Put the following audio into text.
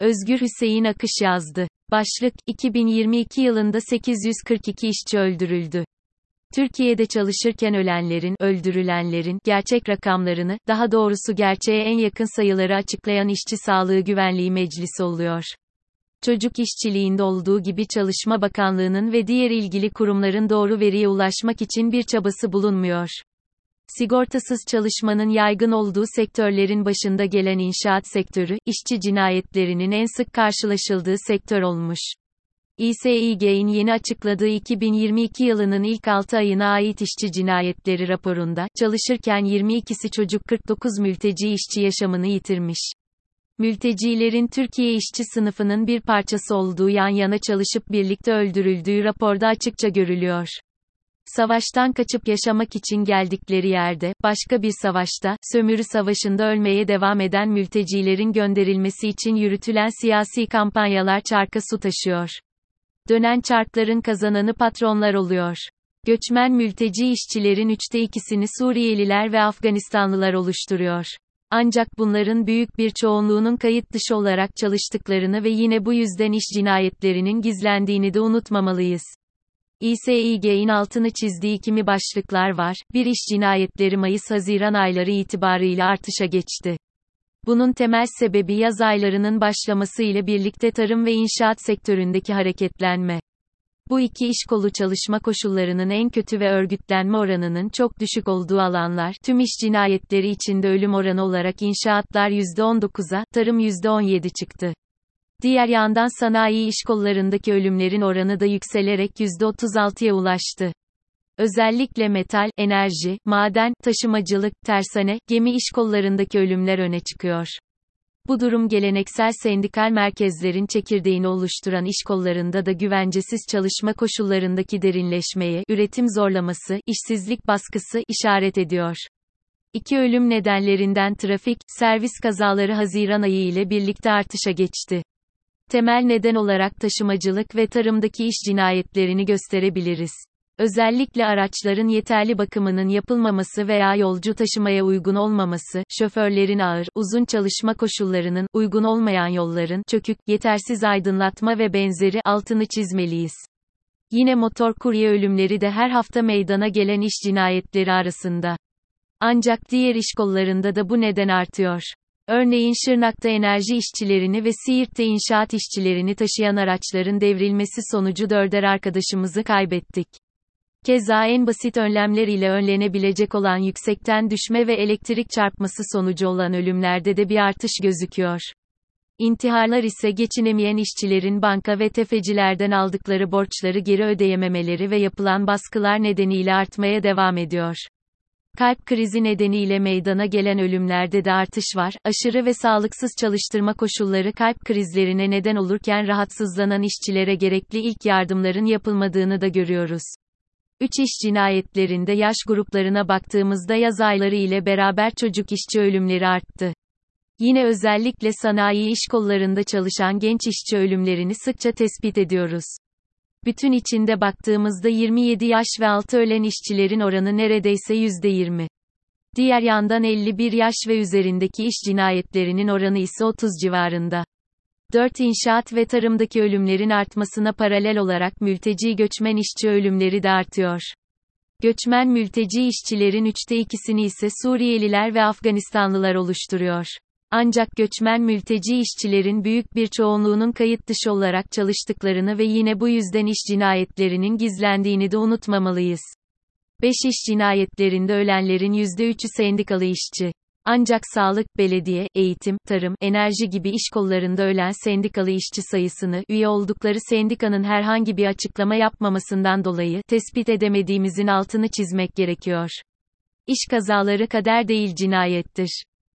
Özgür Hüseyin Akış yazdı. Başlık, 2022 yılında 842 işçi öldürüldü. Türkiye'de çalışırken ölenlerin, öldürülenlerin, gerçek rakamlarını, daha doğrusu gerçeğe en yakın sayıları açıklayan İşçi Sağlığı Güvenliği Meclisi oluyor. Çocuk işçiliğinde olduğu gibi Çalışma Bakanlığı'nın ve diğer ilgili kurumların doğru veriye ulaşmak için bir çabası bulunmuyor. Sigortasız çalışmanın yaygın olduğu sektörlerin başında gelen inşaat sektörü, işçi cinayetlerinin en sık karşılaşıldığı sektör olmuş. İSİG'in yeni açıkladığı 2022 yılının ilk 6 ayına ait işçi cinayetleri raporunda, çalışırken 22'si çocuk 49 mülteci işçi yaşamını yitirmiş. Mültecilerin Türkiye işçi sınıfının bir parçası olduğu yan yana çalışıp birlikte öldürüldüğü raporda açıkça görülüyor. Savaştan kaçıp yaşamak için geldikleri yerde, başka bir savaşta, sömürü savaşında ölmeye devam eden mültecilerin gönderilmesi için yürütülen siyasi kampanyalar çarka su taşıyor. Dönen çarkların kazananı patronlar oluyor. Göçmen mülteci işçilerin 2/3'ünü Suriyeliler ve Afganistanlılar oluşturuyor. Ancak bunların büyük bir çoğunluğunun kayıt dışı olarak çalıştıklarını ve yine bu yüzden iş cinayetlerinin gizlendiğini de unutmamalıyız. İSİG'in altını çizdiği kimi başlıklar var. Bir, iş cinayetleri Mayıs-Haziran ayları itibarıyla artışa geçti. Bunun temel sebebi yaz aylarının başlaması ile birlikte tarım ve inşaat sektöründeki hareketlenme. Bu iki iş kolu çalışma koşullarının en kötü ve örgütlenme oranının çok düşük olduğu alanlar, tüm iş cinayetleri içinde ölüm oranı olarak inşaatlar %19'a, tarım %17 çıktı. Diğer yandan sanayi iş kollarındaki ölümlerin oranı da yükselerek %36'ya ulaştı. Özellikle metal, enerji, maden, taşımacılık, tersane, gemi iş kollarındaki ölümler öne çıkıyor. Bu durum geleneksel sendikal merkezlerin çekirdeğini oluşturan iş kollarında da güvencesiz çalışma koşullarındaki derinleşmeye, üretim zorlaması, işsizlik baskısı işaret ediyor. İki, ölüm nedenlerinden trafik, servis kazaları Haziran ayı ile birlikte artışa geçti. Temel neden olarak taşımacılık ve tarımdaki iş cinayetlerini gösterebiliriz. Özellikle araçların yeterli bakımının yapılmaması veya yolcu taşımaya uygun olmaması, şoförlerin ağır, uzun çalışma koşullarının, uygun olmayan yolların, çökük, yetersiz aydınlatma ve benzeri altını çizmeliyiz. Yine motor kurye ölümleri de her hafta meydana gelen iş cinayetleri arasında. Ancak diğer iş kollarında da bu neden artıyor. Örneğin Şırnak'ta enerji işçilerini ve Siirt'te inşaat işçilerini taşıyan araçların devrilmesi sonucu 4'er arkadaşımızı kaybettik. Keza en basit önlemler ile önlenebilecek olan yüksekten düşme ve elektrik çarpması sonucu olan ölümlerde de bir artış gözüküyor. İntiharlar ise geçinemeyen işçilerin banka ve tefecilerden aldıkları borçları geri ödeyememeleri ve yapılan baskılar nedeniyle artmaya devam ediyor. Kalp krizi nedeniyle meydana gelen ölümlerde de artış var. Aşırı ve sağlıksız çalıştırma koşulları kalp krizlerine neden olurken rahatsızlanan işçilere gerekli ilk yardımların yapılmadığını da görüyoruz. 3, iş cinayetlerinde yaş gruplarına baktığımızda yaz ayları ile beraber çocuk işçi ölümleri arttı. Yine özellikle sanayi iş kollarında çalışan genç işçi ölümlerini sıkça tespit ediyoruz. Bütün içinde baktığımızda 27 yaş ve altı ölen işçilerin oranı neredeyse %20. Diğer yandan 51 yaş ve üzerindeki iş cinayetlerinin oranı ise 30 civarında. 4, inşaat ve tarımdaki ölümlerin artmasına paralel olarak mülteci göçmen işçi ölümleri de artıyor. Göçmen mülteci işçilerin 2/3'ünü ise Suriyeliler ve Afganistanlılar oluşturuyor. Ancak göçmen mülteci işçilerin büyük bir çoğunluğunun kayıt dışı olarak çalıştıklarını ve yine bu yüzden iş cinayetlerinin gizlendiğini de unutmamalıyız. 5, iş cinayetlerinde ölenlerin %3'ü sendikalı işçi. Ancak sağlık, belediye, eğitim, tarım, enerji gibi iş kollarında ölen sendikalı işçi sayısını, üye oldukları sendikanın herhangi bir açıklama yapmamasından dolayı, tespit edemediğimizin altını çizmek gerekiyor. İş kazaları kader değil, cinayettir.